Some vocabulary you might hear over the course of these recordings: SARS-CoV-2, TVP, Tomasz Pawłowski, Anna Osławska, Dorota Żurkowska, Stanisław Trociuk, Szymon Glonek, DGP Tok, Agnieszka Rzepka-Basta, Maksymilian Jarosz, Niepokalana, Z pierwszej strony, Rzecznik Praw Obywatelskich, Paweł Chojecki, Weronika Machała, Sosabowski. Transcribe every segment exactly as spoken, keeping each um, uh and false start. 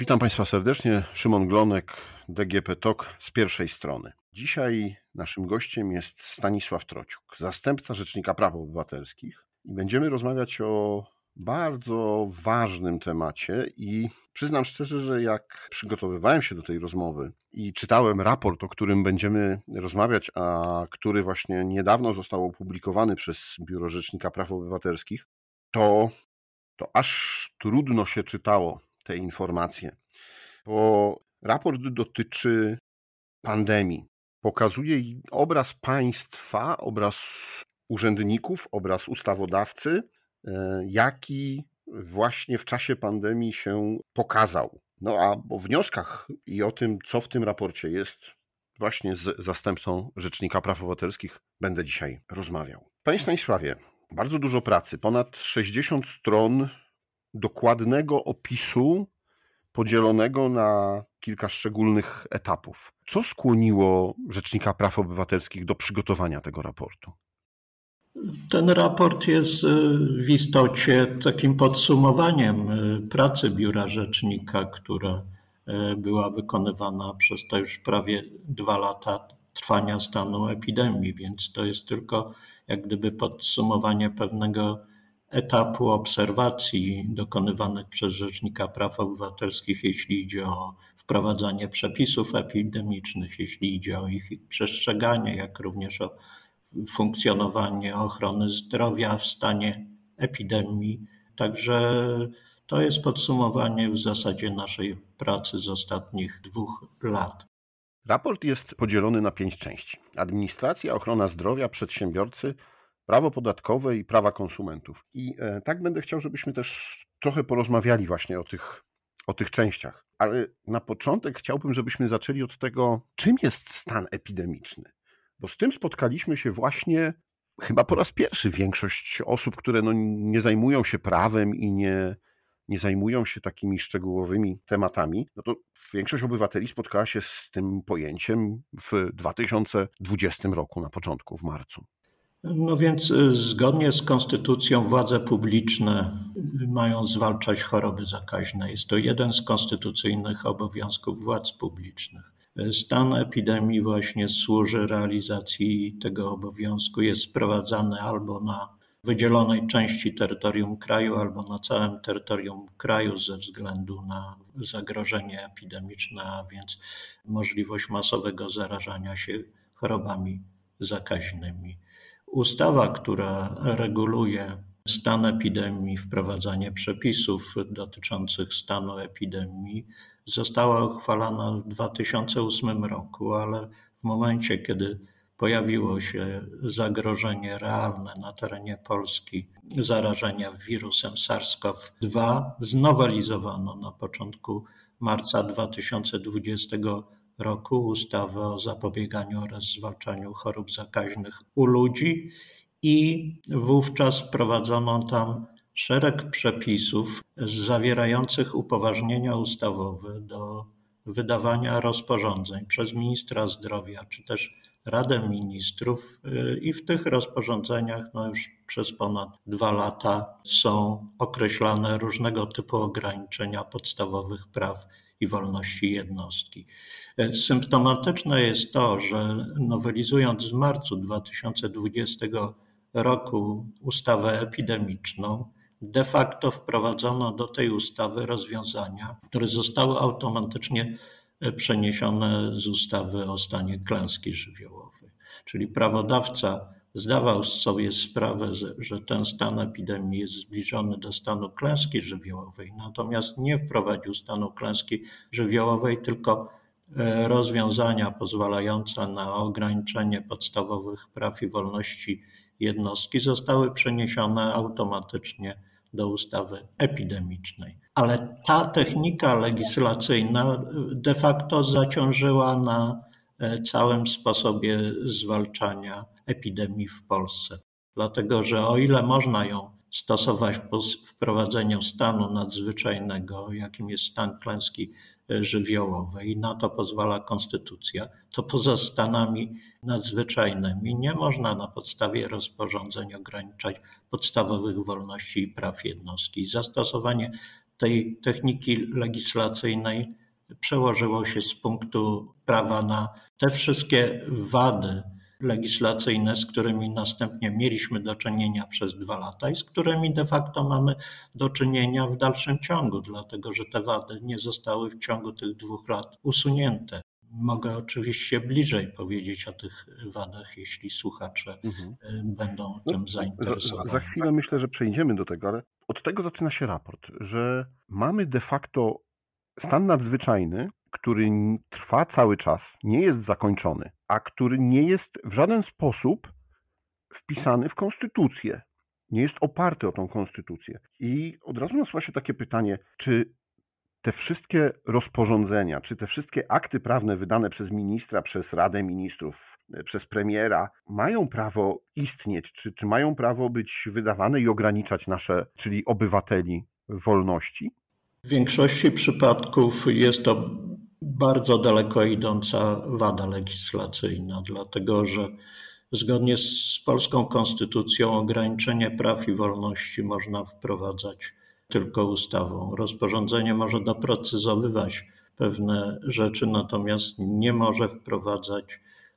Witam Państwa serdecznie. Szymon Glonek, D G P Tok z pierwszej strony. Dzisiaj naszym gościem jest Stanisław Trociuk, zastępca Rzecznika Praw Obywatelskich. I będziemy rozmawiać o bardzo ważnym temacie i przyznam szczerze, że jak przygotowywałem się do tej rozmowy i czytałem raport, o którym będziemy rozmawiać, a który właśnie niedawno został opublikowany przez Biuro Rzecznika Praw Obywatelskich, to, to aż trudno się czytało te informacje, bo raport dotyczy pandemii. Pokazuje obraz państwa, obraz urzędników, obraz ustawodawcy, jaki właśnie w czasie pandemii się pokazał. No a o wnioskach i o tym, co w tym raporcie jest, właśnie z zastępcą Rzecznika Praw Obywatelskich będę dzisiaj rozmawiał. Panie Stanisławie, bardzo dużo pracy, ponad sześćdziesiąt stron dokładnego opisu podzielonego na kilka szczególnych etapów. Co skłoniło Rzecznika Praw Obywatelskich do przygotowania tego raportu? Ten raport jest w istocie takim podsumowaniem pracy Biura Rzecznika, która była wykonywana przez to już prawie dwa lata trwania stanu epidemii, więc to jest tylko jak gdyby podsumowanie pewnego etapu obserwacji dokonywanych przez Rzecznika Praw Obywatelskich, jeśli idzie o wprowadzanie przepisów epidemicznych, jeśli idzie o ich przestrzeganie, jak również o funkcjonowanie ochrony zdrowia w stanie epidemii. Także to jest podsumowanie w zasadzie naszej pracy z ostatnich dwóch lat. Raport jest podzielony na pięć części. Administracja, ochrona zdrowia, przedsiębiorcy, prawo podatkowe i prawa konsumentów. I tak będę chciał, żebyśmy też trochę porozmawiali właśnie o tych, o tych częściach. Ale na początek chciałbym, żebyśmy zaczęli od tego, czym jest stan epidemiczny. Bo z tym spotkaliśmy się właśnie chyba po raz pierwszy. Większość osób, które no nie zajmują się prawem i nie, nie zajmują się takimi szczegółowymi tematami, no to większość obywateli spotkała się z tym pojęciem w dwa tysiące dwudziestym roku, na początku, w marcu. No więc zgodnie z konstytucją władze publiczne mają zwalczać choroby zakaźne. Jest to jeden z konstytucyjnych obowiązków władz publicznych. Stan epidemii właśnie służy realizacji tego obowiązku. Jest sprowadzany albo na wydzielonej części terytorium kraju, albo na całym terytorium kraju ze względu na zagrożenie epidemiczne, a więc możliwość masowego zarażania się chorobami zakaźnymi. Ustawa, która reguluje stan epidemii, wprowadzanie przepisów dotyczących stanu epidemii, została uchwalana w dwa tysiące ósmym roku, ale w momencie, kiedy pojawiło się zagrożenie realne na terenie Polski zarażenia wirusem SARS-CoV dwa, znowelizowano na początku marca dwa tysiące dwudziestego roku ustawę o zapobieganiu oraz zwalczaniu chorób zakaźnych u ludzi i wówczas wprowadzono tam szereg przepisów zawierających upoważnienia ustawowe do wydawania rozporządzeń przez ministra zdrowia czy też Radę Ministrów i w tych rozporządzeniach no już przez ponad dwa lata są określane różnego typu ograniczenia podstawowych praw i wolności jednostki. Symptomatyczne jest to, że nowelizując w marcu dwa tysiące dwudziestego roku ustawę epidemiczną, de facto wprowadzono do tej ustawy rozwiązania, które zostały automatycznie przeniesione z ustawy o stanie klęski żywiołowej. Czyli prawodawca zdawał sobie sprawę, że ten stan epidemii jest zbliżony do stanu klęski żywiołowej, natomiast nie wprowadził stanu klęski żywiołowej, tylko rozwiązania pozwalające na ograniczenie podstawowych praw i wolności jednostki zostały przeniesione automatycznie do ustawy epidemicznej. Ale ta technika legislacyjna de facto zaciążyła na całym sposobie zwalczania epidemii w Polsce. Dlatego, że o ile można ją stosować po wprowadzeniu stanu nadzwyczajnego, jakim jest stan klęski żywiołowej, i na to pozwala konstytucja, to poza stanami nadzwyczajnymi nie można na podstawie rozporządzeń ograniczać podstawowych wolności i praw jednostki. Zastosowanie tej techniki legislacyjnej przełożyło się z punktu prawa na te wszystkie wady legislacyjne, z którymi następnie mieliśmy do czynienia przez dwa lata i z którymi de facto mamy do czynienia w dalszym ciągu, dlatego że te wady nie zostały w ciągu tych dwóch lat usunięte. Mogę oczywiście bliżej powiedzieć o tych wadach, jeśli słuchacze mhm. będą no, tym zainteresowani. Za, za chwilę myślę, że przejdziemy do tego, ale od tego zaczyna się raport, że mamy de facto stan nadzwyczajny, który trwa cały czas, nie jest zakończony, a który nie jest w żaden sposób wpisany w konstytucję. Nie jest oparty o tą konstytucję. I od razu nasuwa się takie pytanie, czy te wszystkie rozporządzenia, czy te wszystkie akty prawne wydane przez ministra, przez Radę Ministrów, przez premiera mają prawo istnieć, czy, czy mają prawo być wydawane i ograniczać nasze, czyli obywateli, wolności? W większości przypadków jest to bardzo daleko idąca wada legislacyjna, dlatego że zgodnie z polską konstytucją ograniczenie praw i wolności można wprowadzać tylko ustawą. Rozporządzenie może doprecyzowywać pewne rzeczy, natomiast nie może wprowadzać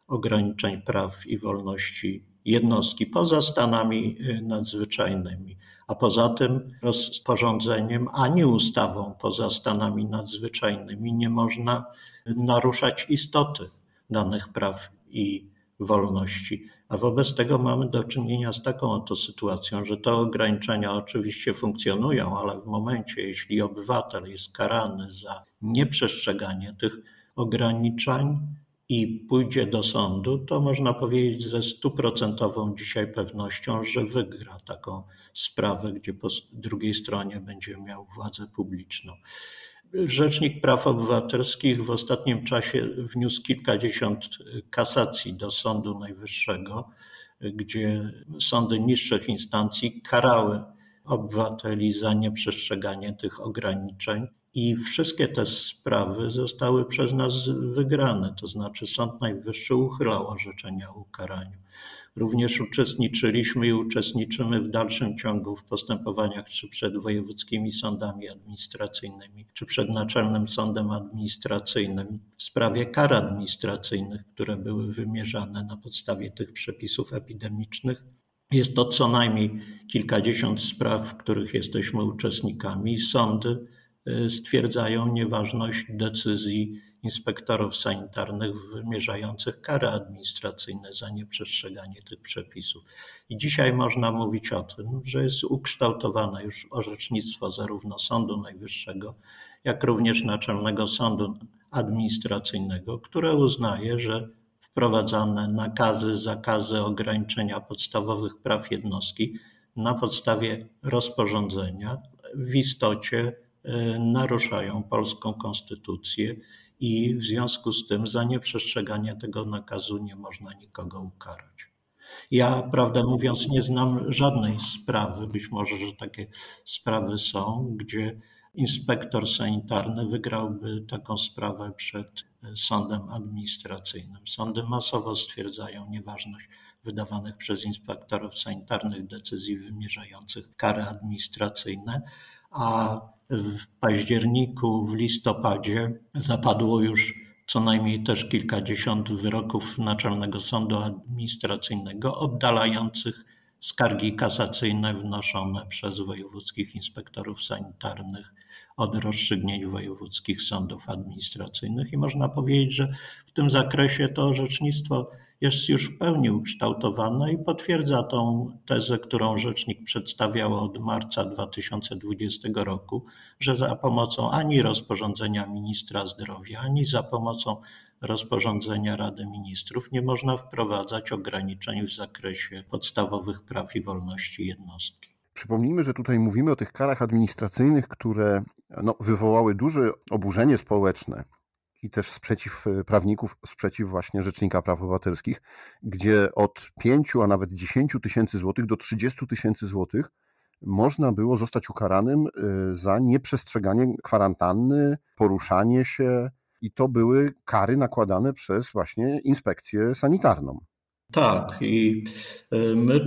ograniczeń praw i wolności jednostki poza stanami nadzwyczajnymi. A poza tym rozporządzeniem ani ustawą poza stanami nadzwyczajnymi nie można naruszać istoty danych praw i wolności. A wobec tego mamy do czynienia z taką oto sytuacją, że te ograniczenia oczywiście funkcjonują, ale w momencie, jeśli obywatel jest karany za nieprzestrzeganie tych ograniczeń i pójdzie do sądu, to można powiedzieć ze stuprocentową dzisiaj pewnością, że wygra taką sprawę, gdzie po drugiej stronie będzie miał władzę publiczną. Rzecznik Praw Obywatelskich w ostatnim czasie wniósł kilkadziesiąt kasacji do Sądu Najwyższego, gdzie sądy niższych instancji karały obywateli za nieprzestrzeganie tych ograniczeń i wszystkie te sprawy zostały przez nas wygrane, to znaczy Sąd Najwyższy uchylał orzeczenia o ukaraniu. Również uczestniczyliśmy i uczestniczymy w dalszym ciągu w postępowaniach czy przed wojewódzkimi sądami administracyjnymi, czy przed Naczelnym Sądem Administracyjnym w sprawie kar administracyjnych, które były wymierzane na podstawie tych przepisów epidemicznych. Jest to co najmniej kilkadziesiąt spraw, w których jesteśmy uczestnikami. Sądy stwierdzają nieważność decyzji inspektorów sanitarnych wymierzających kary administracyjne za nieprzestrzeganie tych przepisów. I dzisiaj można mówić o tym, że jest ukształtowane już orzecznictwo zarówno Sądu Najwyższego, jak również Naczelnego Sądu Administracyjnego, które uznaje, że wprowadzane nakazy, zakazy, ograniczenia podstawowych praw jednostki na podstawie rozporządzenia w istocie naruszają polską konstytucję i w związku z tym za nieprzestrzeganie tego nakazu nie można nikogo ukarać. Ja, prawdę mówiąc, nie znam żadnej sprawy, być może, że takie sprawy są, gdzie inspektor sanitarny wygrałby taką sprawę przed sądem administracyjnym. Sądy masowo stwierdzają nieważność wydawanych przez inspektorów sanitarnych decyzji wymierzających kary administracyjne, a w październiku, w listopadzie zapadło już co najmniej też kilkadziesiąt wyroków Naczelnego Sądu Administracyjnego oddalających skargi kasacyjne wnoszone przez wojewódzkich inspektorów sanitarnych od rozstrzygnięć wojewódzkich sądów administracyjnych. I można powiedzieć, że w tym zakresie to orzecznictwo jest już w pełni ukształtowane i potwierdza tą tezę, którą rzecznik przedstawiał od marca dwa tysiące dwudziestego roku, że za pomocą ani rozporządzenia ministra zdrowia, ani za pomocą rozporządzenia Rady Ministrów nie można wprowadzać ograniczeń w zakresie podstawowych praw i wolności jednostki. Przypomnijmy, że tutaj mówimy o tych karach administracyjnych, które no, wywołały duże oburzenie społeczne i też sprzeciw prawników, sprzeciw właśnie Rzecznika Praw Obywatelskich, gdzie od pięciu, a nawet dziesięciu tysięcy złotych do trzydziestu tysięcy złotych można było zostać ukaranym za nieprzestrzeganie kwarantanny, poruszanie się i to były kary nakładane przez właśnie inspekcję sanitarną. Tak, i my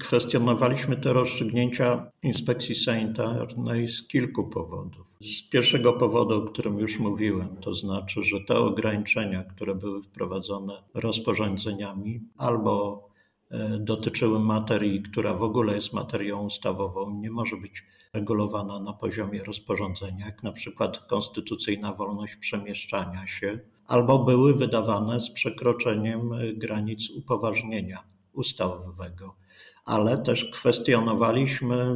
kwestionowaliśmy te rozstrzygnięcia inspekcji sanitarnej z kilku powodów. Z pierwszego powodu, o którym już mówiłem, to znaczy, że te ograniczenia, które były wprowadzone rozporządzeniami, albo dotyczyły materii, która w ogóle jest materią ustawową, nie może być regulowana na poziomie rozporządzenia, jak na przykład konstytucyjna wolność przemieszczania się, albo były wydawane z przekroczeniem granic upoważnienia ustawowego. Ale też kwestionowaliśmy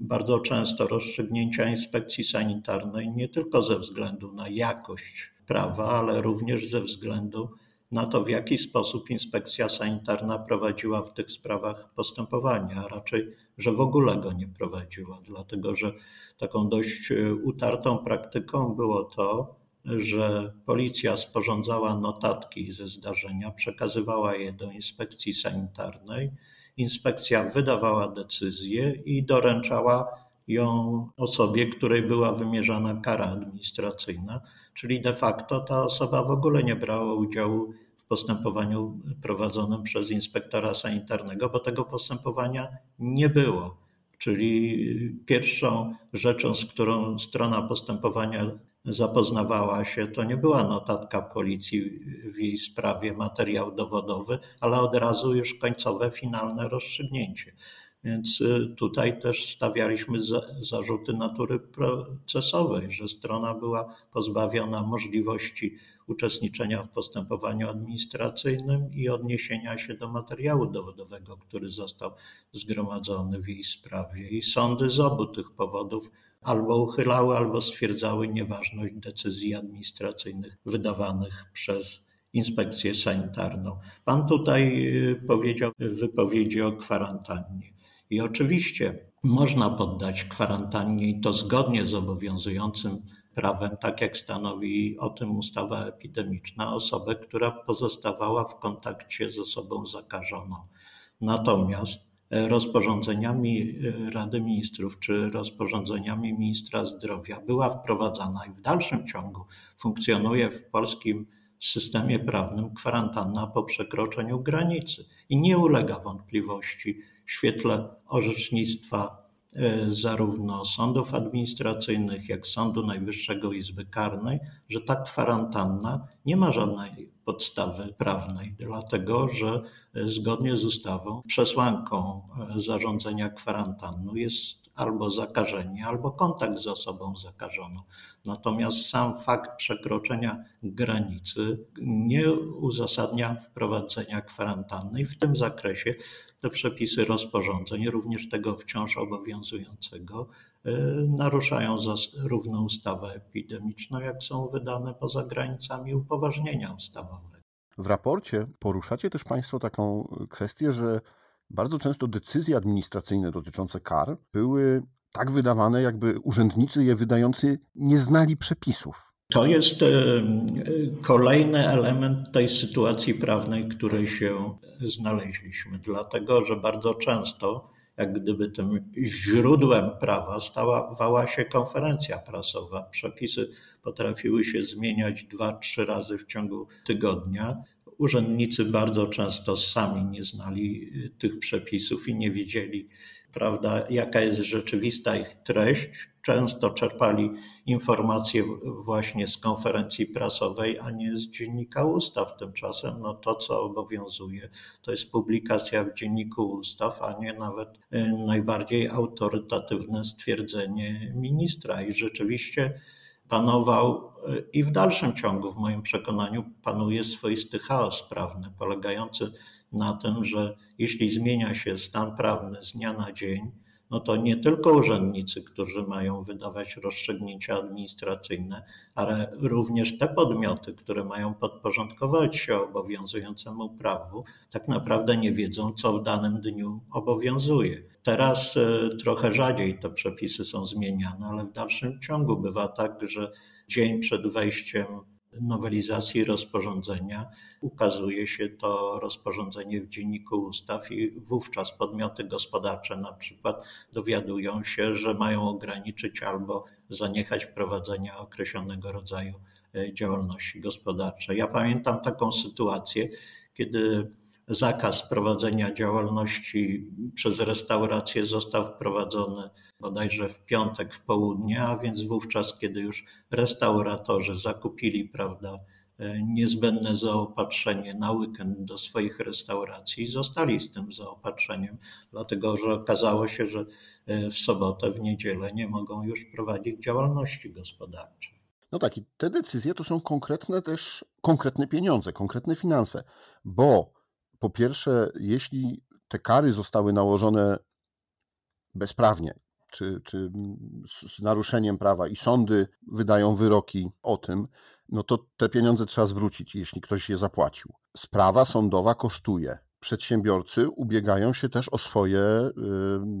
bardzo często rozstrzygnięcia inspekcji sanitarnej nie tylko ze względu na jakość prawa, ale również ze względu na to, w jaki sposób inspekcja sanitarna prowadziła w tych sprawach postępowania, a raczej, że w ogóle go nie prowadziła, dlatego że taką dość utartą praktyką było to, że policja sporządzała notatki ze zdarzenia, przekazywała je do inspekcji sanitarnej, inspekcja wydawała decyzję i doręczała ją osobie, której była wymierzana kara administracyjna, czyli de facto ta osoba w ogóle nie brała udziału w postępowaniu prowadzonym przez inspektora sanitarnego, bo tego postępowania nie było. Czyli pierwszą rzeczą, z którą strona postępowania zapoznawała się, to nie była notatka policji w jej sprawie, materiał dowodowy, ale od razu już końcowe, finalne rozstrzygnięcie. Więc tutaj też stawialiśmy zarzuty natury procesowej, że strona była pozbawiona możliwości uczestniczenia w postępowaniu administracyjnym i odniesienia się do materiału dowodowego, który został zgromadzony w jej sprawie. I sądy z obu tych powodów albo uchylały, albo stwierdzały nieważność decyzji administracyjnych wydawanych przez inspekcję sanitarną. Pan tutaj powiedział w wypowiedzi o kwarantannie. I oczywiście można poddać kwarantannie i to zgodnie z obowiązującym prawem, tak jak stanowi o tym ustawa epidemiczna, osobę, która pozostawała w kontakcie z osobą zakażoną. Natomiast rozporządzeniami Rady Ministrów czy rozporządzeniami ministra zdrowia była wprowadzana i w dalszym ciągu funkcjonuje w polskim systemie prawnym kwarantanna po przekroczeniu granicy i nie ulega wątpliwości w świetle orzecznictwa zarówno sądów administracyjnych, jak Sądu Najwyższego Izby Karnej, że ta kwarantanna nie ma żadnej podstawy prawnej, dlatego że zgodnie z ustawą przesłanką zarządzenia kwarantanną jest albo zakażenie, albo kontakt z osobą zakażoną. Natomiast sam fakt przekroczenia granicy nie uzasadnia wprowadzenia kwarantanny i w tym zakresie te przepisy rozporządzeń, również tego wciąż obowiązującego, naruszają zarówno ustawę epidemiczną, jak są wydane poza granicami upoważnienia ustawowego. W raporcie poruszacie też Państwo taką kwestię, że bardzo często decyzje administracyjne dotyczące kar były tak wydawane, jakby urzędnicy je wydający nie znali przepisów. To jest kolejny element tej sytuacji prawnej, w której się znaleźliśmy, dlatego że bardzo często jak gdyby tym źródłem prawa stawała się konferencja prasowa. Przepisy potrafiły się zmieniać dwa, trzy razy w ciągu tygodnia. Urzędnicy bardzo często sami nie znali tych przepisów i nie wiedzieli, prawda, jaka jest rzeczywista ich treść. Często czerpali informacje właśnie z konferencji prasowej, a nie z Dziennika Ustaw. Tymczasem no to, co obowiązuje, to jest publikacja w Dzienniku Ustaw, a nie nawet najbardziej autorytatywne stwierdzenie ministra. I rzeczywiście panował i w dalszym ciągu, w moim przekonaniu, panuje swoisty chaos prawny, polegający na tym, że jeśli zmienia się stan prawny z dnia na dzień, no to nie tylko urzędnicy, którzy mają wydawać rozstrzygnięcia administracyjne, ale również te podmioty, które mają podporządkować się obowiązującemu prawu, tak naprawdę nie wiedzą, co w danym dniu obowiązuje. Teraz trochę rzadziej te przepisy są zmieniane, ale w dalszym ciągu bywa tak, że dzień przed wejściem nowelizacji rozporządzenia ukazuje się to rozporządzenie w Dzienniku Ustaw i wówczas podmioty gospodarcze na przykład dowiadują się, że mają ograniczyć albo zaniechać prowadzenia określonego rodzaju działalności gospodarczej. Ja pamiętam taką sytuację, kiedy zakaz prowadzenia działalności przez restaurację został wprowadzony bodajże w piątek w południe, a więc wówczas, kiedy już restauratorzy zakupili, prawda, niezbędne zaopatrzenie na weekend do swoich restauracji i zostali z tym zaopatrzeniem, dlatego że okazało się, że w sobotę, w niedzielę nie mogą już prowadzić działalności gospodarczej. No tak, i te decyzje to są konkretne też, konkretne pieniądze, konkretne finanse, bo po pierwsze, jeśli te kary zostały nałożone bezprawnie, czy, czy z naruszeniem prawa i sądy wydają wyroki o tym, no to te pieniądze trzeba zwrócić, jeśli ktoś je zapłacił. Sprawa sądowa kosztuje. Przedsiębiorcy ubiegają się też o swoje,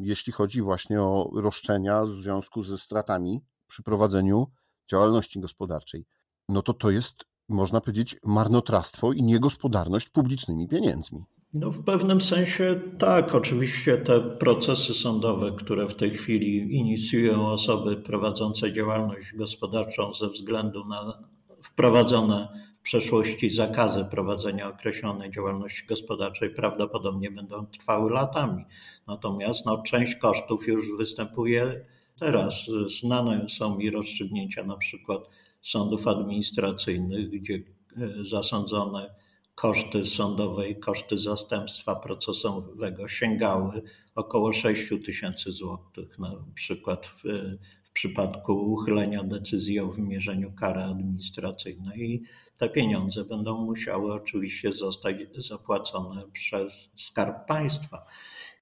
jeśli chodzi właśnie o roszczenia w związku ze stratami przy prowadzeniu działalności gospodarczej. No to to jest, można powiedzieć, marnotrawstwo i niegospodarność publicznymi pieniędzmi. No w pewnym sensie tak. Oczywiście te procesy sądowe, które w tej chwili inicjują osoby prowadzące działalność gospodarczą ze względu na wprowadzone w przeszłości zakazy prowadzenia określonej działalności gospodarczej, prawdopodobnie będą trwały latami. Natomiast no, część kosztów już występuje teraz. Znane są mi rozstrzygnięcia na przykład sądów administracyjnych, gdzie zasądzone koszty sądowe i koszty zastępstwa procesowego sięgały około sześć tysięcy złotych, na przykład w, w przypadku uchylenia decyzji o wymierzeniu kary administracyjnej, i te pieniądze będą musiały oczywiście zostać zapłacone przez Skarb Państwa.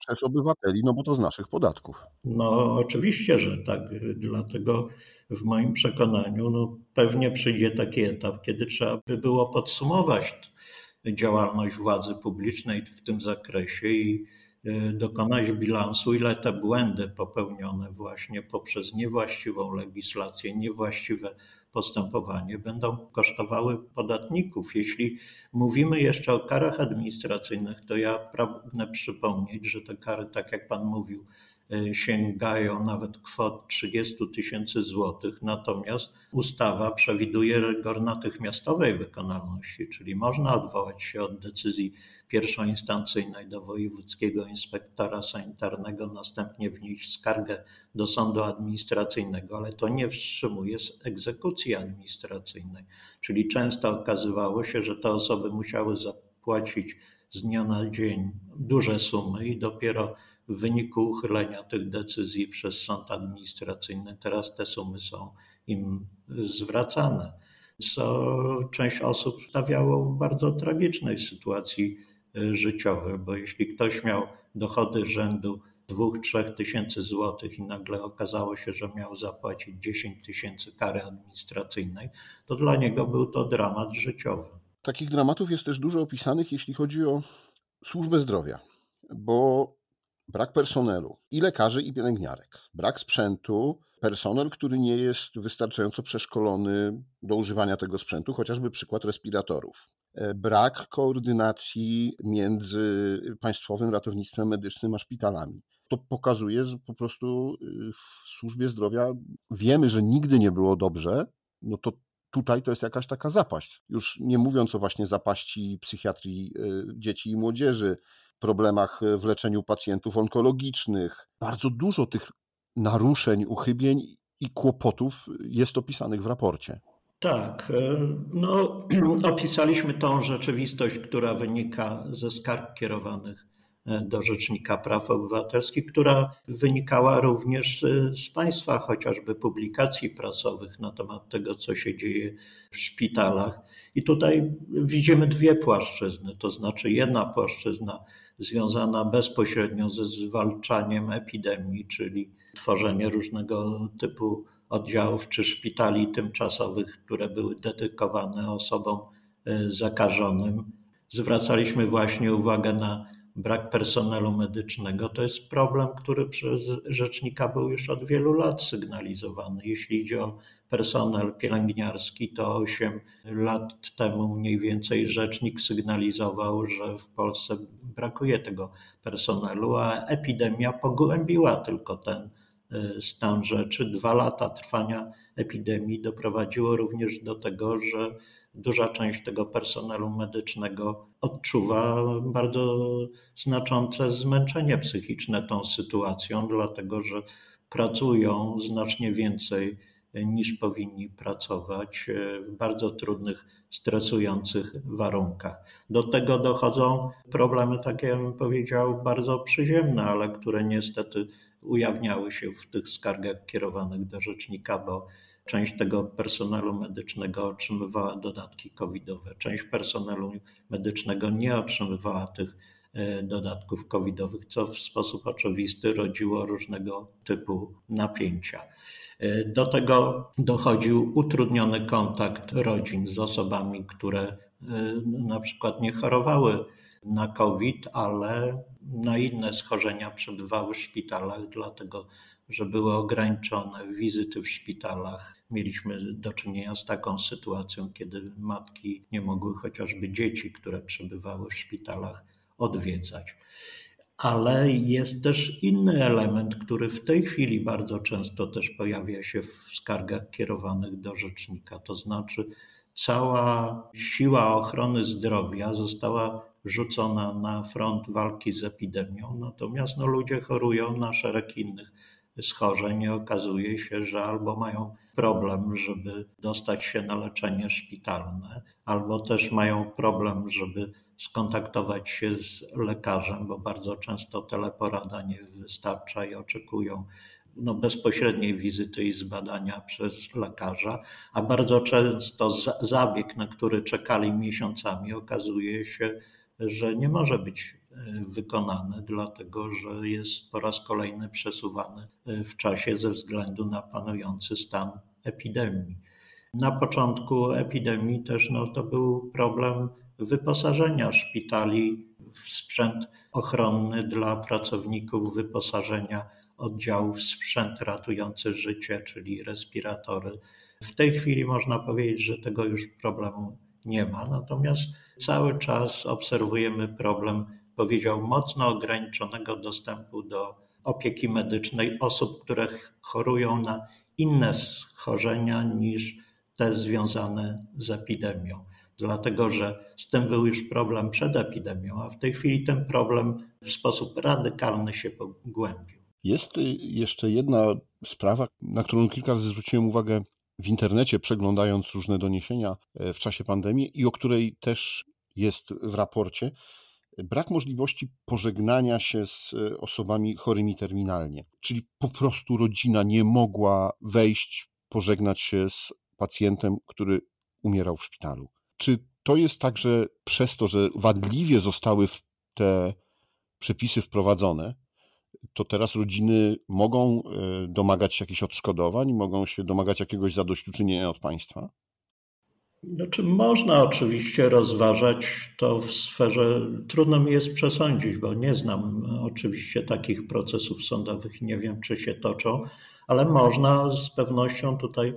Przez obywateli, no bo to z naszych podatków. No oczywiście, że tak, dlatego w moim przekonaniu no, pewnie przyjdzie taki etap, kiedy trzeba by było podsumować działalność władzy publicznej w tym zakresie i dokonać bilansu, ile te błędy popełnione właśnie poprzez niewłaściwą legislację, niewłaściwe postępowanie będą kosztowały podatników. Jeśli mówimy jeszcze o karach administracyjnych, to ja pragnę przypomnieć, że te kary, tak jak pan mówił, sięgają nawet kwot trzydzieści tysięcy złotych, natomiast ustawa przewiduje rygor natychmiastowej wykonalności, czyli można odwołać się od decyzji pierwszoinstancyjnej do wojewódzkiego inspektora sanitarnego, następnie wnieść skargę do sądu administracyjnego, ale to nie wstrzymuje z egzekucji administracyjnej, czyli często okazywało się, że te osoby musiały zapłacić z dnia na dzień duże sumy i dopiero w wyniku uchylenia tych decyzji przez sąd administracyjny teraz te sumy są im zwracane, co część osób stawiało w bardzo tragicznej sytuacji życiowej, bo jeśli ktoś miał dochody rzędu dwóch do trzech tysięcy złotych i nagle okazało się, że miał zapłacić dziesięć tysięcy kary administracyjnej, to dla niego był to dramat życiowy. Takich dramatów jest też dużo opisanych, jeśli chodzi o służbę zdrowia, bo brak personelu i lekarzy i pielęgniarek, brak sprzętu, personel, który nie jest wystarczająco przeszkolony do używania tego sprzętu, chociażby przykład respiratorów, brak koordynacji między Państwowym Ratownictwem Medycznym a szpitalami. To pokazuje, że po prostu w służbie zdrowia wiemy, że nigdy nie było dobrze, no to tutaj to jest jakaś taka zapaść. Już nie mówiąc o właśnie zapaści psychiatrii dzieci i młodzieży, problemach w leczeniu pacjentów onkologicznych. Bardzo dużo tych naruszeń, uchybień i kłopotów jest opisanych w raporcie. Tak, no opisaliśmy tą rzeczywistość, która wynika ze skarg kierowanych do Rzecznika Praw Obywatelskich, która wynikała również z Państwa chociażby publikacji prasowych na temat tego, co się dzieje w szpitalach. I tutaj widzimy dwie płaszczyzny, to znaczy jedna płaszczyzna związana bezpośrednio ze zwalczaniem epidemii, czyli tworzenie różnego typu oddziałów czy szpitali tymczasowych, które były dedykowane osobom zakażonym. Zwracaliśmy właśnie uwagę na brak personelu medycznego. To jest problem, który przez rzecznika był już od wielu lat sygnalizowany. Jeśli idzie o personel pielęgniarski, to osiem lat temu mniej więcej rzecznik sygnalizował, że w Polsce brakuje tego personelu, a epidemia pogłębiła tylko ten stan rzeczy. Dwa lata trwania epidemii doprowadziło również do tego, że duża część tego personelu medycznego odczuwa bardzo znaczące zmęczenie psychiczne tą sytuacją, dlatego że pracują znacznie więcej niż powinni pracować w bardzo trudnych, stresujących warunkach. Do tego dochodzą problemy takie, ja bym powiedział, bardzo przyziemne, ale które niestety ujawniały się w tych skargach kierowanych do rzecznika, bo część tego personelu medycznego otrzymywała dodatki covidowe, część personelu medycznego nie otrzymywała tych dodatków covidowych, co w sposób oczywisty rodziło różnego typu napięcia. Do tego dochodził utrudniony kontakt rodzin z osobami, które na przykład nie chorowały na COVID, ale na inne schorzenia przebywały w szpitalach, dlatego że były ograniczone wizyty w szpitalach. Mieliśmy do czynienia z taką sytuacją, kiedy matki nie mogły chociażby dzieci, które przebywały w szpitalach, odwiedzać. Ale jest też inny element, który w tej chwili bardzo często też pojawia się w skargach kierowanych do rzecznika. To znaczy cała siła ochrony zdrowia została rzucona na front walki z epidemią, natomiast no, ludzie chorują na szereg innych schorzeń i okazuje się, że albo mają problem, żeby dostać się na leczenie szpitalne, albo też mają problem, żeby skontaktować się z lekarzem, bo bardzo często teleporada nie wystarcza i oczekują no, bezpośredniej wizyty i zbadania przez lekarza, a bardzo często za- zabieg, na który czekali miesiącami, okazuje się, że nie może być wykonany, dlatego że jest po raz kolejny przesuwany w czasie ze względu na panujący stan epidemii. Na początku epidemii też no, to był problem wyposażenia szpitali w sprzęt ochronny dla pracowników, wyposażenia oddziałów w sprzęt ratujący życie, czyli respiratory. W tej chwili można powiedzieć, że tego już problemu nie ma, natomiast cały czas obserwujemy problem, powiedział, mocno ograniczonego dostępu do opieki medycznej osób, które chorują na inne schorzenia niż te związane z epidemią. Dlatego, że z tym był już problem przed epidemią, a w tej chwili ten problem w sposób radykalny się pogłębił. Jest jeszcze jedna sprawa, na którą kilka razy zwróciłem uwagę w internecie, przeglądając różne doniesienia w czasie pandemii i o której też jest w raporcie. Brak możliwości pożegnania się z osobami chorymi terminalnie. Czyli po prostu rodzina nie mogła wejść, pożegnać się z pacjentem, który umierał w szpitalu. Czy to jest tak, że przez to, że wadliwie zostały te przepisy wprowadzone, to teraz rodziny mogą domagać się jakichś odszkodowań, mogą się domagać jakiegoś zadośćuczynienia od państwa? Znaczy, można oczywiście rozważać to w sferze, trudno mi jest przesądzić, bo nie znam oczywiście takich procesów sądowych, nie wiem czy się toczą, ale można z pewnością tutaj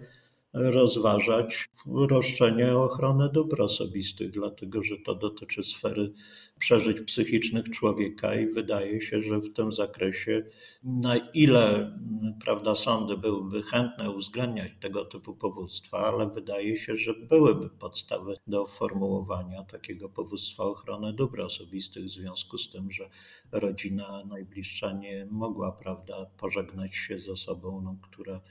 rozważać roszczenie o ochronę dóbr osobistych, dlatego że to dotyczy sfery przeżyć psychicznych człowieka i wydaje się, że w tym zakresie, na ile prawda, sądy byłyby chętne uwzględniać tego typu powództwa, ale wydaje się, że byłyby podstawy do formułowania takiego powództwa ochrony dóbr osobistych w związku z tym, że rodzina najbliższa nie mogła prawda, pożegnać się z osobą, no, która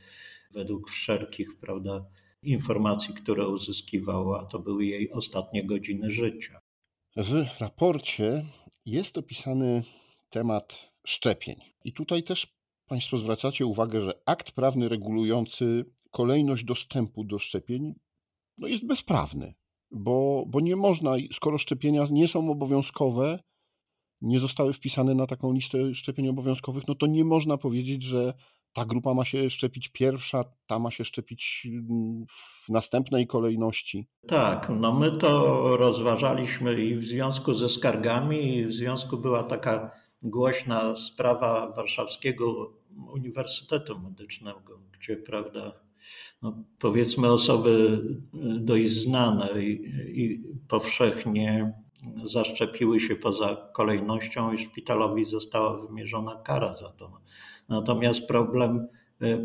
według wszelkich prawda, informacji, które uzyskiwała, to były jej ostatnie godziny życia. W raporcie jest opisany temat szczepień. I tutaj też państwo zwracacie uwagę, że akt prawny regulujący kolejność dostępu do szczepień no jest bezprawny, bo, bo nie można, skoro szczepienia nie są obowiązkowe, nie zostały wpisane na taką listę szczepień obowiązkowych, no to nie można powiedzieć, że ta grupa ma się szczepić pierwsza, ta ma się szczepić w następnej kolejności. Tak, no my to rozważaliśmy i w związku ze skargami, i w związku była taka głośna sprawa Warszawskiego Uniwersytetu Medycznego, gdzie prawda, no powiedzmy osoby dość znane i, i powszechnie zaszczepiły się poza kolejnością i szpitalowi została wymierzona kara za to. Natomiast problem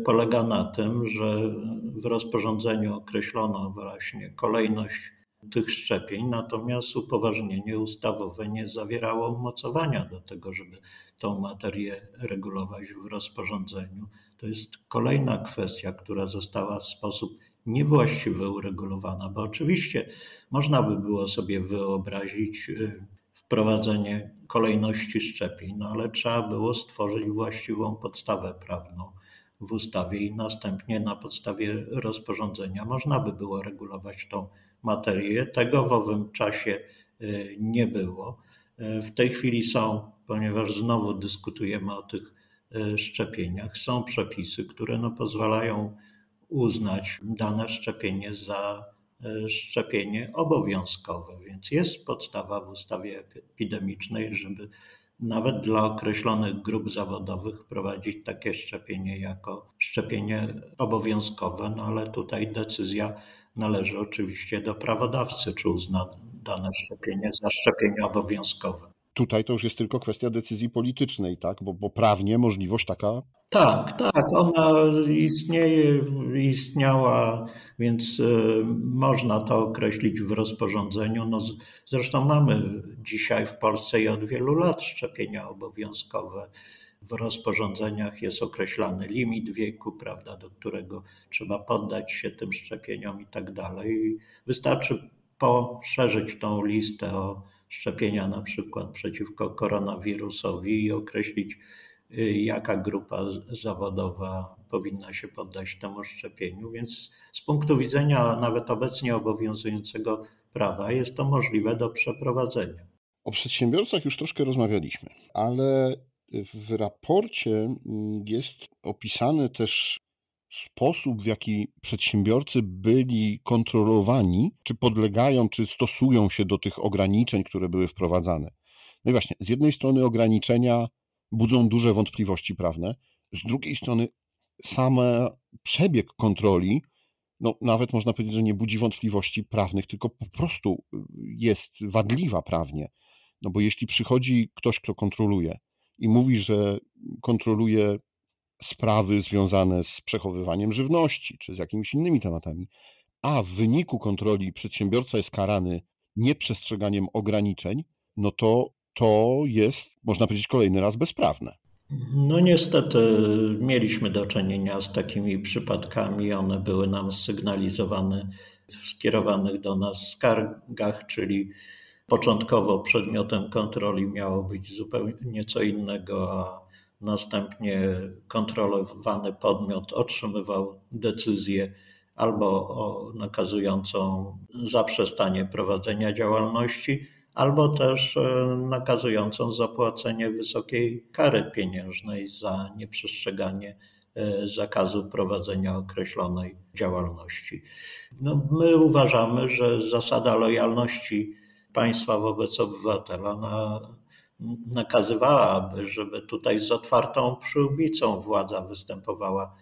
polega na tym, że w rozporządzeniu określono właśnie kolejność tych szczepień, natomiast upoważnienie ustawowe nie zawierało umocowania do tego, żeby tą materię regulować w rozporządzeniu. To jest kolejna kwestia, która została w sposób niewłaściwy uregulowana, bo oczywiście można by było sobie wyobrazić wprowadzenie kolejności szczepień, no ale trzeba było stworzyć właściwą podstawę prawną w ustawie i następnie na podstawie rozporządzenia można by było regulować tą materię. Tego w owym czasie nie było. W tej chwili są, ponieważ znowu dyskutujemy o tych szczepieniach, są przepisy, które no pozwalają uznać dane szczepienie za szczepienie obowiązkowe, więc jest podstawa w ustawie epidemicznej, żeby nawet dla określonych grup zawodowych prowadzić takie szczepienie jako szczepienie obowiązkowe, no ale tutaj decyzja należy oczywiście do prawodawcy, czy uzna dane szczepienie za szczepienie obowiązkowe. Tutaj to już jest tylko kwestia decyzji politycznej, tak? Bo, bo prawnie możliwość taka... Tak, tak, ona istnieje, istniała, więc można to określić w rozporządzeniu. No zresztą mamy dzisiaj w Polsce i od wielu lat szczepienia obowiązkowe. W rozporządzeniach jest określany limit wieku, prawda, do którego trzeba poddać się tym szczepieniom i tak dalej. Wystarczy poszerzyć tą listę o szczepienia na przykład przeciwko koronawirusowi i określić, jaka grupa zawodowa powinna się poddać temu szczepieniu. Więc z punktu widzenia nawet obecnie obowiązującego prawa jest to możliwe do przeprowadzenia. O przedsiębiorcach już troszkę rozmawialiśmy, ale w raporcie jest opisany też sposób, w jaki przedsiębiorcy byli kontrolowani, czy podlegają, czy stosują się do tych ograniczeń, które były wprowadzane. No i właśnie, z jednej strony ograniczenia budzą duże wątpliwości prawne, z drugiej strony sam przebieg kontroli, no nawet można powiedzieć, że nie budzi wątpliwości prawnych, tylko po prostu jest wadliwa prawnie. No bo jeśli przychodzi ktoś, kto kontroluje i mówi, że kontroluje sprawy związane z przechowywaniem żywności czy z jakimiś innymi tematami, a w wyniku kontroli przedsiębiorca jest karany nieprzestrzeganiem ograniczeń, no to to jest, można powiedzieć, kolejny raz bezprawne. No niestety mieliśmy do czynienia z takimi przypadkami, one były nam sygnalizowane w skierowanych do nas skargach, czyli początkowo przedmiotem kontroli miało być zupełnie co innego, a następnie kontrolowany podmiot otrzymywał decyzję albo nakazującą zaprzestanie prowadzenia działalności, albo też nakazującą zapłacenie wysokiej kary pieniężnej za nieprzestrzeganie zakazu prowadzenia określonej działalności. No, my uważamy, że zasada lojalności państwa wobec obywatela na nakazywałaby, żeby tutaj z otwartą przyłbicą władza występowała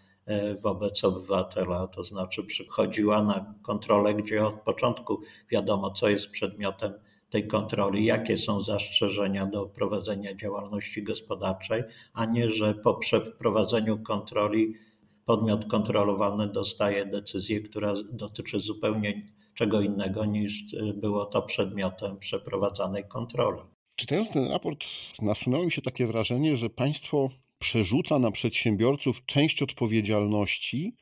wobec obywatela, to znaczy przychodziła na kontrolę, gdzie od początku wiadomo, co jest przedmiotem tej kontroli, jakie są zastrzeżenia do prowadzenia działalności gospodarczej, a nie, że po przeprowadzeniu kontroli podmiot kontrolowany dostaje decyzję, która dotyczy zupełnie czego innego niż było to przedmiotem przeprowadzanej kontroli. Czytając ten raport, nasunęło mi się takie wrażenie, że państwo przerzuca na przedsiębiorców część odpowiedzialności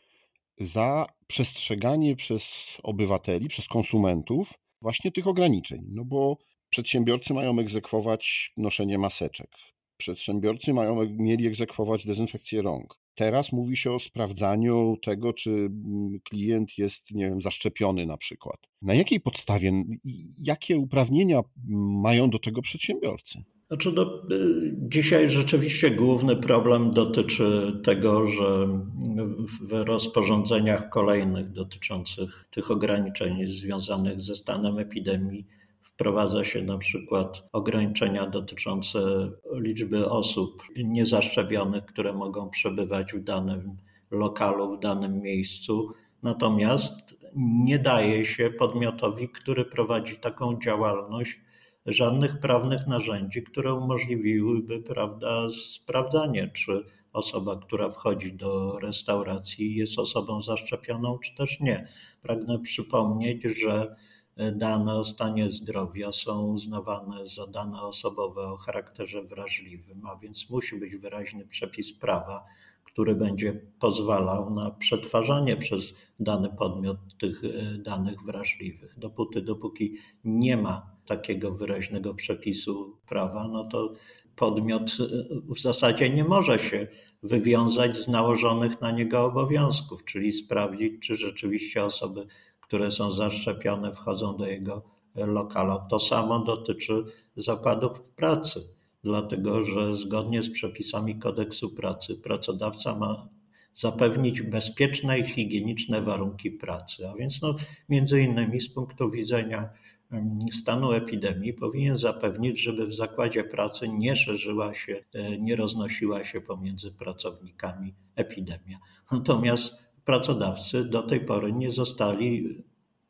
za przestrzeganie przez obywateli, przez konsumentów właśnie tych ograniczeń. No bo przedsiębiorcy mają egzekwować noszenie maseczek, przedsiębiorcy mają mieli egzekwować dezynfekcję rąk. Teraz mówi się o sprawdzaniu tego, czy klient jest, nie wiem, zaszczepiony na przykład. Na jakiej podstawie, jakie uprawnienia mają do tego przedsiębiorcy? Znaczy, no, dzisiaj rzeczywiście główny problem dotyczy tego, że w rozporządzeniach kolejnych dotyczących tych ograniczeń związanych ze stanem epidemii wprowadza się na przykład ograniczenia dotyczące liczby osób niezaszczepionych, które mogą przebywać w danym lokalu, w danym miejscu. Natomiast nie daje się podmiotowi, który prowadzi taką działalność, żadnych prawnych narzędzi, które umożliwiłyby, prawda, sprawdzanie, czy osoba, która wchodzi do restauracji, jest osobą zaszczepioną, czy też nie. Pragnę przypomnieć, że dane o stanie zdrowia są uznawane za dane osobowe o charakterze wrażliwym, a więc musi być wyraźny przepis prawa, który będzie pozwalał na przetwarzanie przez dany podmiot tych danych wrażliwych. Dopóty, dopóki nie ma takiego wyraźnego przepisu prawa, no to podmiot w zasadzie nie może się wywiązać z nałożonych na niego obowiązków, czyli sprawdzić, czy rzeczywiście osoby, które są zaszczepione, wchodzą do jego lokalu. To samo dotyczy zakładów pracy, dlatego że zgodnie z przepisami kodeksu pracy pracodawca ma zapewnić bezpieczne i higieniczne warunki pracy, a więc no, między innymi z punktu widzenia stanu epidemii powinien zapewnić, żeby w zakładzie pracy nie szerzyła się, nie roznosiła się pomiędzy pracownikami epidemia. Natomiast pracodawcy do tej pory nie zostali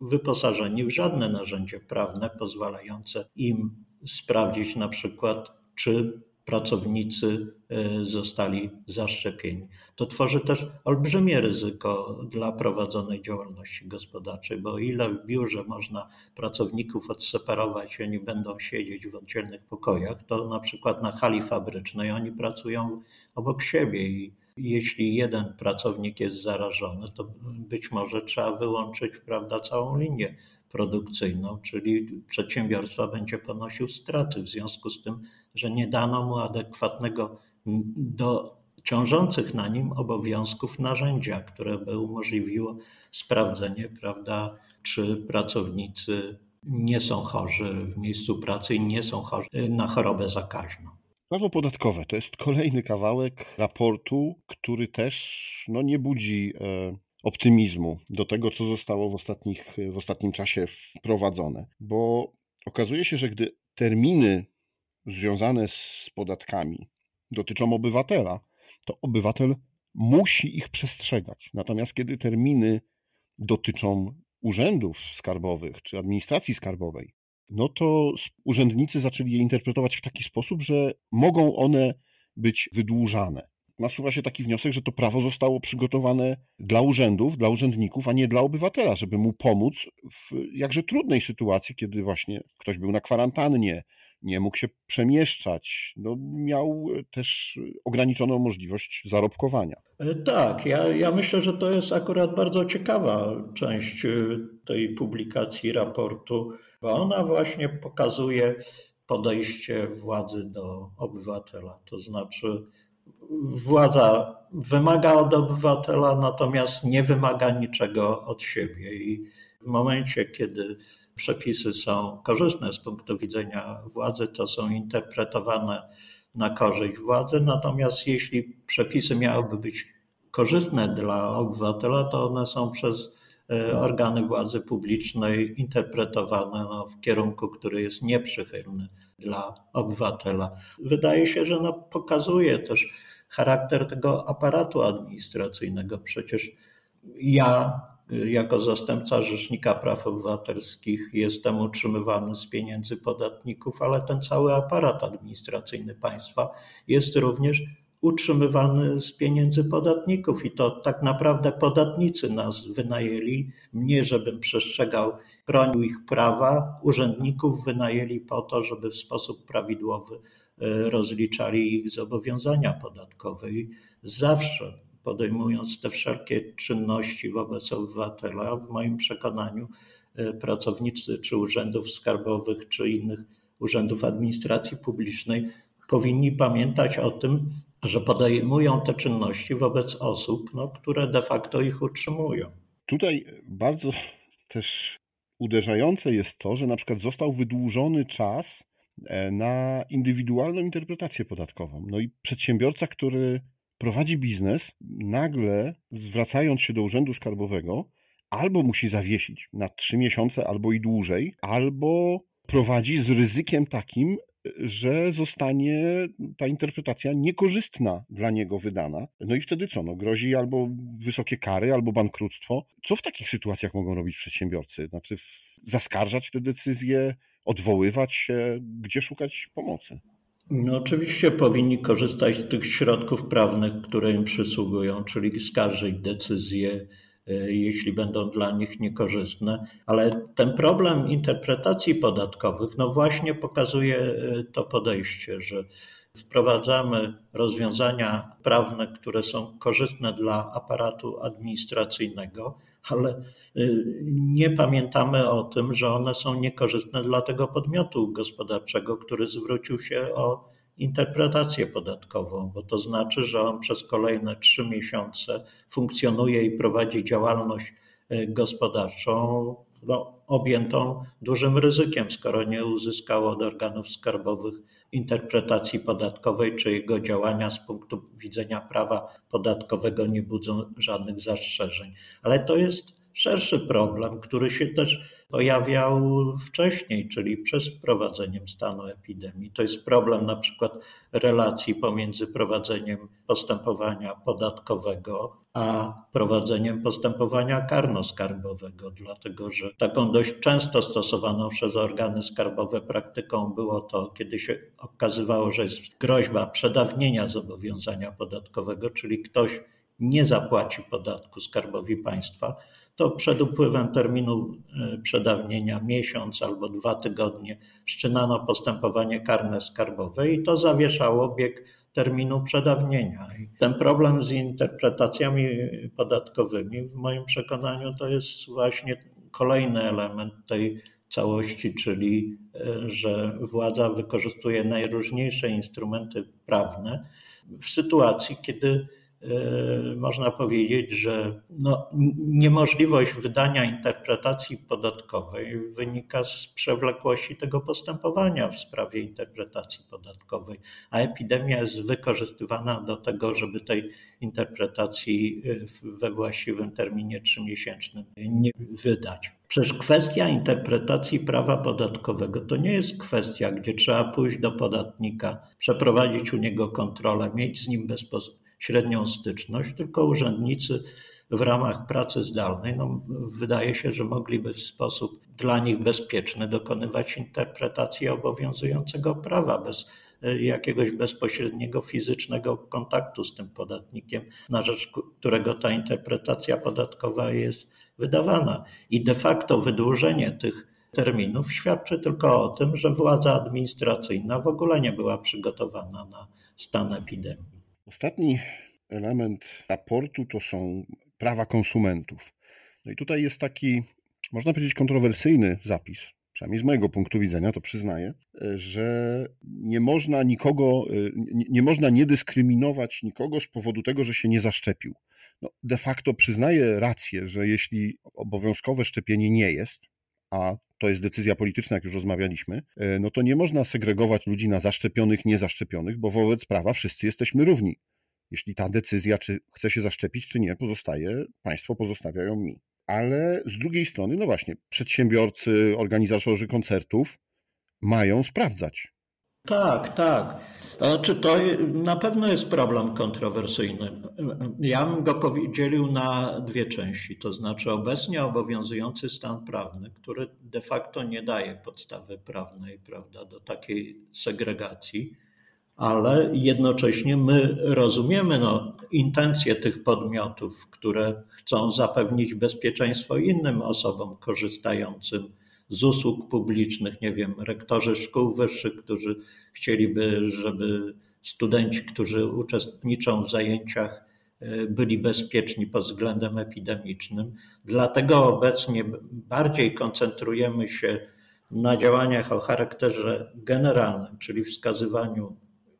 wyposażeni w żadne narzędzie prawne pozwalające im sprawdzić na przykład, czy pracownicy zostali zaszczepieni. To tworzy też olbrzymie ryzyko dla prowadzonej działalności gospodarczej, bo o ile w biurze można pracowników odseparować i oni będą siedzieć w oddzielnych pokojach, to na przykład na hali fabrycznej oni pracują obok siebie i jeśli jeden pracownik jest zarażony, to być może trzeba wyłączyć, prawda, całą linię produkcyjną, czyli przedsiębiorstwa będzie ponosił straty w związku z tym, że nie dano mu adekwatnego do ciążących na nim obowiązków narzędzia, które by umożliwiło sprawdzenie, prawda, czy pracownicy nie są chorzy w miejscu pracy i nie są chorzy na chorobę zakaźną. Prawo podatkowe to jest kolejny kawałek raportu, który też no, nie budzi e, optymizmu do tego, co zostało w, ostatnich, w ostatnim czasie wprowadzone. Bo okazuje się, że gdy terminy związane z podatkami dotyczą obywatela, to obywatel musi ich przestrzegać. Natomiast kiedy terminy dotyczą urzędów skarbowych czy administracji skarbowej, no to urzędnicy zaczęli je interpretować w taki sposób, że mogą one być wydłużane. Nasuwa się taki wniosek, że to prawo zostało przygotowane dla urzędów, dla urzędników, a nie dla obywatela, żeby mu pomóc w jakże trudnej sytuacji, kiedy właśnie ktoś był na kwarantannie, nie mógł się przemieszczać, no miał też ograniczoną możliwość zarobkowania. Tak, ja, ja myślę, że to jest akurat bardzo ciekawa część tej publikacji raportu, bo ona właśnie pokazuje podejście władzy do obywatela, to znaczy władza wymaga od obywatela, natomiast nie wymaga niczego od siebie i w momencie, kiedy przepisy są korzystne z punktu widzenia władzy, to są interpretowane na korzyść władzy, natomiast jeśli przepisy miałyby być korzystne dla obywatela, to one są przez organy władzy publicznej interpretowane no, w kierunku, który jest nieprzychylny dla obywatela. Wydaje się, że no, pokazuje też charakter tego aparatu administracyjnego. Przecież ja jako zastępca Rzecznika Praw Obywatelskich jestem utrzymywany z pieniędzy podatników, ale ten cały aparat administracyjny państwa jest również utrzymywany z pieniędzy podatników i to tak naprawdę podatnicy nas wynajęli, mnie, żebym przestrzegał, bronił ich prawa, urzędników wynajęli po to, żeby w sposób prawidłowy rozliczali ich zobowiązania podatkowe i zawsze podejmując te wszelkie czynności wobec obywatela, w moim przekonaniu pracownicy czy urzędów skarbowych, czy innych urzędów administracji publicznej powinni pamiętać o tym, że podejmują te czynności wobec osób, no, które de facto ich utrzymują. Tutaj bardzo też uderzające jest to, że na przykład został wydłużony czas na indywidualną interpretację podatkową. No i przedsiębiorca, który prowadzi biznes, nagle zwracając się do urzędu skarbowego, albo musi zawiesić na trzy miesiące, albo i dłużej, albo prowadzi z ryzykiem takim, że zostanie ta interpretacja niekorzystna dla niego wydana. No i wtedy co? No grozi albo wysokie kary, albo bankructwo. Co w takich sytuacjach mogą robić przedsiębiorcy? Znaczy zaskarżać te decyzje, odwoływać się, gdzie szukać pomocy? No oczywiście powinni korzystać z tych środków prawnych, które im przysługują, czyli skarżyć decyzje jeśli będą dla nich niekorzystne. Ale ten problem interpretacji podatkowych, no właśnie pokazuje to podejście, że wprowadzamy rozwiązania prawne, które są korzystne dla aparatu administracyjnego, ale nie pamiętamy o tym, że one są niekorzystne dla tego podmiotu gospodarczego, który zwrócił się o interpretację podatkową, bo to znaczy, że on przez kolejne trzy miesiące funkcjonuje i prowadzi działalność gospodarczą no, objętą dużym ryzykiem, skoro nie uzyskało od organów skarbowych interpretacji podatkowej, czy jego działania z punktu widzenia prawa podatkowego nie budzą żadnych zastrzeżeń. Ale to jest szerszy problem, który się też pojawiał wcześniej, czyli przez prowadzeniem stanu epidemii. To jest problem na przykład relacji pomiędzy prowadzeniem postępowania podatkowego a prowadzeniem postępowania karnoskarbowego, dlatego że taką dość często stosowaną przez organy skarbowe praktyką było to, kiedy się okazywało, że jest groźba przedawnienia zobowiązania podatkowego, czyli ktoś nie zapłaci podatku Skarbowi Państwa, to przed upływem terminu przedawnienia miesiąc albo dwa tygodnie wszczynano postępowanie karne skarbowe i to zawieszało bieg terminu przedawnienia. Ten problem z interpretacjami podatkowymi w moim przekonaniu to jest właśnie kolejny element tej całości, czyli że władza wykorzystuje najróżniejsze instrumenty prawne w sytuacji, kiedy można powiedzieć, że no, niemożliwość wydania interpretacji podatkowej wynika z przewlekłości tego postępowania w sprawie interpretacji podatkowej, a epidemia jest wykorzystywana do tego, żeby tej interpretacji we właściwym terminie trzymiesięcznym nie wydać. Przecież kwestia interpretacji prawa podatkowego to nie jest kwestia, gdzie trzeba pójść do podatnika, przeprowadzić u niego kontrolę, mieć z nim bezpośrednio średnią styczność, tylko urzędnicy w ramach pracy zdalnej, no, wydaje się, że mogliby w sposób dla nich bezpieczny dokonywać interpretacji obowiązującego prawa bez jakiegoś bezpośredniego fizycznego kontaktu z tym podatnikiem, na rzecz którego ta interpretacja podatkowa jest wydawana. I de facto wydłużenie tych terminów świadczy tylko o tym, że władza administracyjna w ogóle nie była przygotowana na stan epidemii. Ostatni element raportu to są prawa konsumentów. No i tutaj jest taki, można powiedzieć, kontrowersyjny zapis, przynajmniej z mojego punktu widzenia, to przyznaję, że nie można nikogo, nie można nie dyskryminować nikogo z powodu tego, że się nie zaszczepił. No de facto przyznaję rację, że jeśli obowiązkowe szczepienie nie jest, a to jest decyzja polityczna, jak już rozmawialiśmy, no to nie można segregować ludzi na zaszczepionych, niezaszczepionych, bo wobec prawa wszyscy jesteśmy równi. Jeśli ta decyzja, czy chce się zaszczepić, czy nie, pozostaje, państwo pozostawiają mi. Ale z drugiej strony, no właśnie, przedsiębiorcy, organizatorzy koncertów mają sprawdzać. Tak, tak. Znaczy to na pewno jest problem kontrowersyjny. Ja bym go podzielił na dwie części, to znaczy obecnie obowiązujący stan prawny, który de facto nie daje podstawy prawnej, prawda, do takiej segregacji, ale jednocześnie my rozumiemy no, intencje tych podmiotów, które chcą zapewnić bezpieczeństwo innym osobom korzystającym z usług publicznych, nie wiem, rektorzy szkół wyższych, którzy chcieliby, żeby studenci, którzy uczestniczą w zajęciach, byli bezpieczni pod względem epidemicznym. Dlatego obecnie bardziej koncentrujemy się na działaniach o charakterze generalnym, czyli wskazywaniu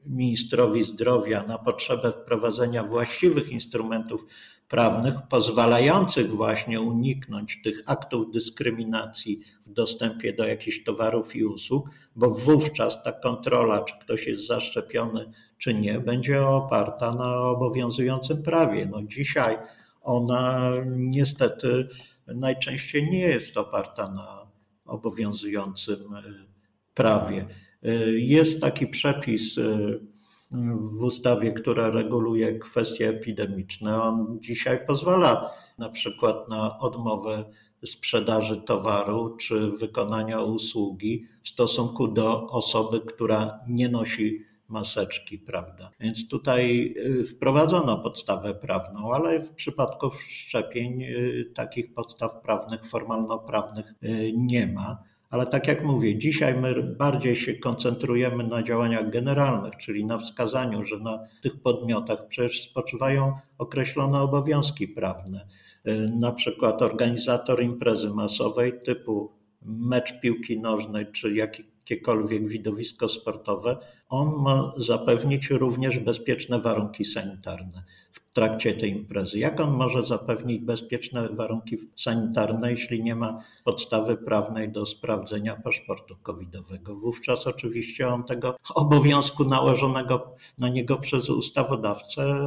ministrowi zdrowia na potrzebę wprowadzenia właściwych instrumentów prawnych pozwalających właśnie uniknąć tych aktów dyskryminacji w dostępie do jakichś towarów i usług, bo wówczas ta kontrola, czy ktoś jest zaszczepiony, czy nie, będzie oparta na obowiązującym prawie. No dzisiaj ona niestety najczęściej nie jest oparta na obowiązującym prawie. Jest taki przepis w ustawie, która reguluje kwestie epidemiczne. On dzisiaj pozwala na przykład na odmowę sprzedaży towaru czy wykonania usługi w stosunku do osoby, która nie nosi maseczki, prawda? Więc tutaj wprowadzono podstawę prawną, ale w przypadku szczepień takich podstaw prawnych, formalno-prawnych nie ma. Ale tak jak mówię, dzisiaj my bardziej się koncentrujemy na działaniach generalnych, czyli na wskazaniu, że na tych podmiotach przecież spoczywają określone obowiązki prawne. Na przykład organizator imprezy masowej typu mecz piłki nożnej czy jakiekolwiek widowisko sportowe, on ma zapewnić również bezpieczne warunki sanitarne w trakcie tej imprezy. Jak on może zapewnić bezpieczne warunki sanitarne, jeśli nie ma podstawy prawnej do sprawdzenia paszportu covidowego? Wówczas oczywiście on tego obowiązku nałożonego na niego przez ustawodawcę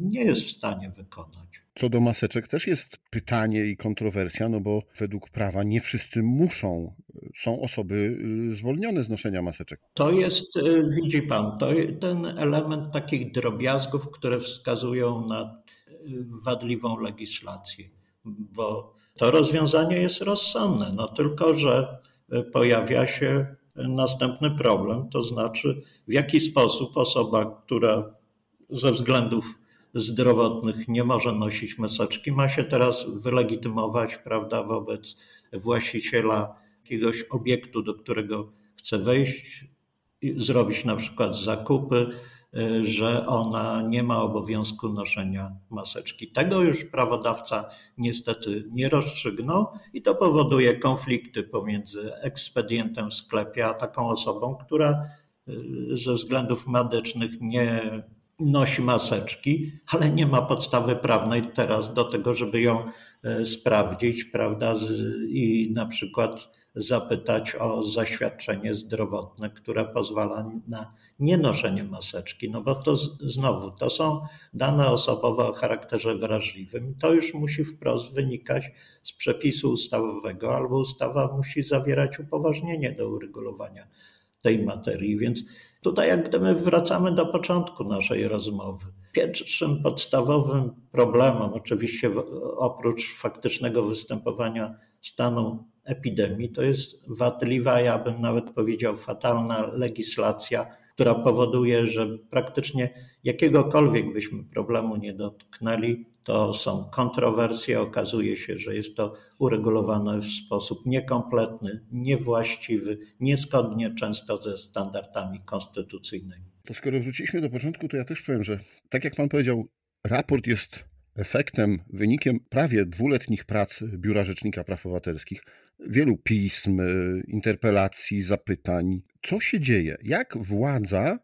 nie jest w stanie wykonać. Co do maseczek też jest pytanie i kontrowersja, no bo według prawa nie wszyscy muszą, są osoby zwolnione z noszenia maseczek. To jest, widzi pan, to ten element takich drobiazgów, które wskazują na wadliwą legislację, bo to rozwiązanie jest rozsądne, no tylko że pojawia się następny problem, to znaczy w jaki sposób osoba, która ze względów zdrowotnych nie może nosić maseczki, ma się teraz wylegitymować, prawda, wobec właściciela jakiegoś obiektu, do którego chce wejść, zrobić na przykład zakupy, że ona nie ma obowiązku noszenia maseczki. Tego już prawodawca niestety nie rozstrzygnął i to powoduje konflikty pomiędzy ekspedientem w sklepie a taką osobą, która ze względów medycznych nie nosi maseczki, ale nie ma podstawy prawnej teraz do tego, żeby ją sprawdzić, prawda, i na przykład zapytać o zaświadczenie zdrowotne, które pozwala na nienoszenie maseczki, no bo to znowu, to są dane osobowe o charakterze wrażliwym. To już musi wprost wynikać z przepisu ustawowego, albo ustawa musi zawierać upoważnienie do uregulowania tej materii, więc tutaj jak gdyby wracamy do początku naszej rozmowy. Pierwszym podstawowym problemem, oczywiście oprócz faktycznego występowania stanu epidemii, to jest wadliwa, ja bym nawet powiedział fatalna legislacja, która powoduje, że praktycznie jakiegokolwiek byśmy problemu nie dotknęli, to są kontrowersje, okazuje się, że jest to uregulowane w sposób niekompletny, niewłaściwy, niezgodnie często ze standardami konstytucyjnymi. To skoro wróciliśmy do początku, to ja też powiem, że tak jak pan powiedział, raport jest efektem, wynikiem prawie dwuletnich prac Biura Rzecznika Praw Obywatelskich, wielu pism, interpelacji, zapytań. Co się dzieje? Jak władza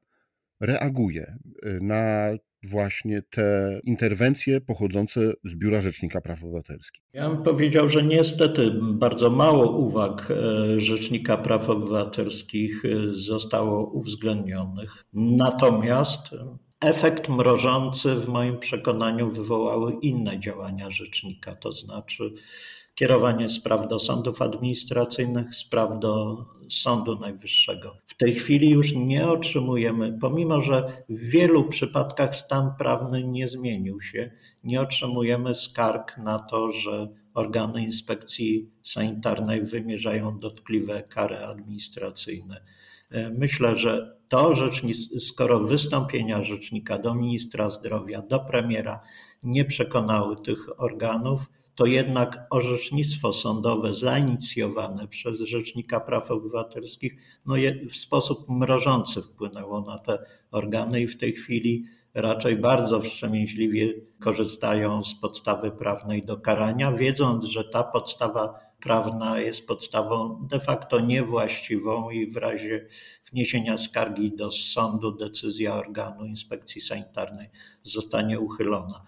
reaguje na właśnie te interwencje pochodzące z Biura Rzecznika Praw Obywatelskich? Ja bym powiedział, że niestety bardzo mało uwag Rzecznika Praw Obywatelskich zostało uwzględnionych. Natomiast efekt mrożący w moim przekonaniu wywołały inne działania rzecznika, to znaczy kierowanie spraw do sądów administracyjnych, spraw do Sądu Najwyższego. W tej chwili już nie otrzymujemy, pomimo że w wielu przypadkach stan prawny nie zmienił się, nie otrzymujemy skarg na to, że organy inspekcji sanitarnej wymierzają dotkliwe kary administracyjne. Myślę, że to rzecznik, skoro wystąpienia rzecznika do ministra zdrowia, do premiera nie przekonały tych organów, to jednak orzecznictwo sądowe zainicjowane przez Rzecznika Praw Obywatelskich no je, w sposób mrożący wpłynęło na te organy i w tej chwili raczej bardzo wstrzemięźliwie korzystają z podstawy prawnej do karania, wiedząc, że ta podstawa prawna jest podstawą de facto niewłaściwą i w razie wniesienia skargi do sądu decyzja organu inspekcji sanitarnej zostanie uchylona.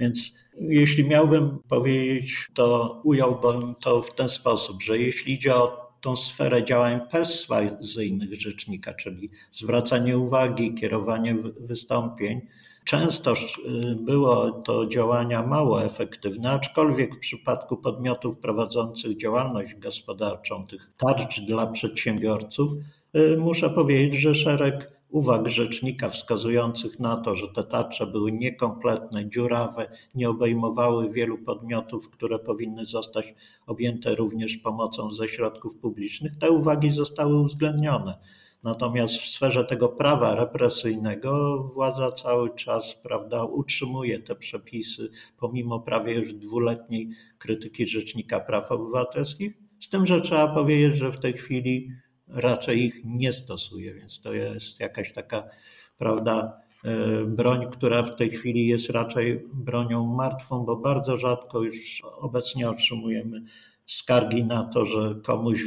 Więc jeśli miałbym powiedzieć, to ująłbym to w ten sposób, że jeśli idzie o tą sferę działań perswazyjnych rzecznika, czyli zwracanie uwagi, kierowanie wystąpień, często było to działania mało efektywne, aczkolwiek w przypadku podmiotów prowadzących działalność gospodarczą, tych tarcz dla przedsiębiorców, muszę powiedzieć, że szereg uwag rzecznika wskazujących na to, że te tarcze były niekompletne, dziurawe, nie obejmowały wielu podmiotów, które powinny zostać objęte również pomocą ze środków publicznych, te uwagi zostały uwzględnione. Natomiast w sferze tego prawa represyjnego władza cały czas, prawda, utrzymuje te przepisy pomimo prawie już dwuletniej krytyki Rzecznika Praw Obywatelskich, z tym, że trzeba powiedzieć, że w tej chwili raczej ich nie stosuje, więc to jest jakaś taka, prawda, broń, która w tej chwili jest raczej bronią martwą, bo bardzo rzadko już obecnie otrzymujemy skargi na to, że komuś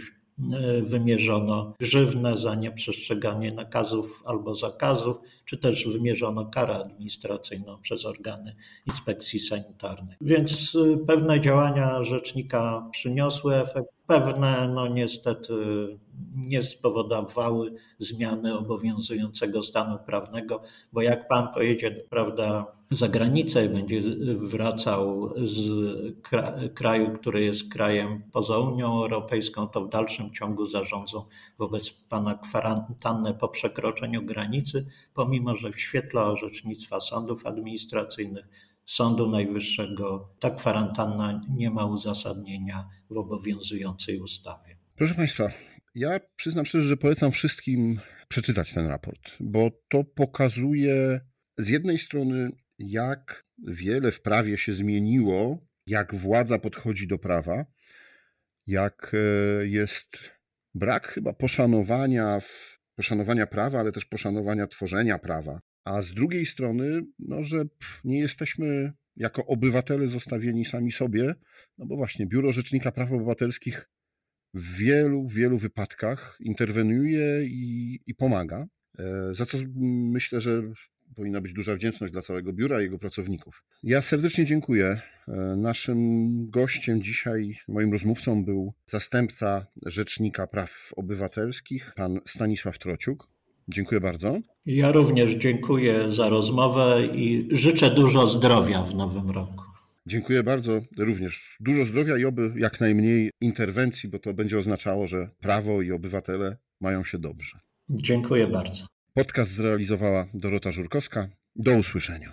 wymierzono grzywnę za nieprzestrzeganie nakazów albo zakazów, czy też wymierzono karę administracyjną przez organy inspekcji sanitarnej. Więc pewne działania rzecznika przyniosły efekt, pewne no niestety nie spowodowały zmiany obowiązującego stanu prawnego, bo jak pan pojedzie, prawda, za granicę i będzie wracał z kraju, który jest krajem poza Unią Europejską, to w dalszym ciągu zarządzą wobec pana kwarantannę po przekroczeniu granicy, pomimo że w świetle orzecznictwa sądów administracyjnych, Sądu Najwyższego ta kwarantanna nie ma uzasadnienia w obowiązującej ustawie. Proszę Państwa, ja przyznam szczerze, że polecam wszystkim przeczytać ten raport, bo to pokazuje z jednej strony, jak wiele w prawie się zmieniło, jak władza podchodzi do prawa, jak jest brak chyba poszanowania, w, poszanowania prawa, ale też poszanowania tworzenia prawa. A z drugiej strony, no, że nie jesteśmy jako obywatele zostawieni sami sobie, no bo właśnie Biuro Rzecznika Praw Obywatelskich w wielu, wielu wypadkach interweniuje i, i pomaga, za co myślę, że powinna być duża wdzięczność dla całego biura i jego pracowników. Ja serdecznie dziękuję. Naszym gościem dzisiaj, moim rozmówcą był zastępca Rzecznika Praw Obywatelskich, pan Stanisław Trociuk. Dziękuję bardzo. Ja również dziękuję za rozmowę i życzę dużo zdrowia w nowym roku. Dziękuję bardzo, również dużo zdrowia i oby jak najmniej interwencji, bo to będzie oznaczało, że prawo i obywatele mają się dobrze. Dziękuję bardzo. Podcast zrealizowała Dorota Żurkowska. Do usłyszenia.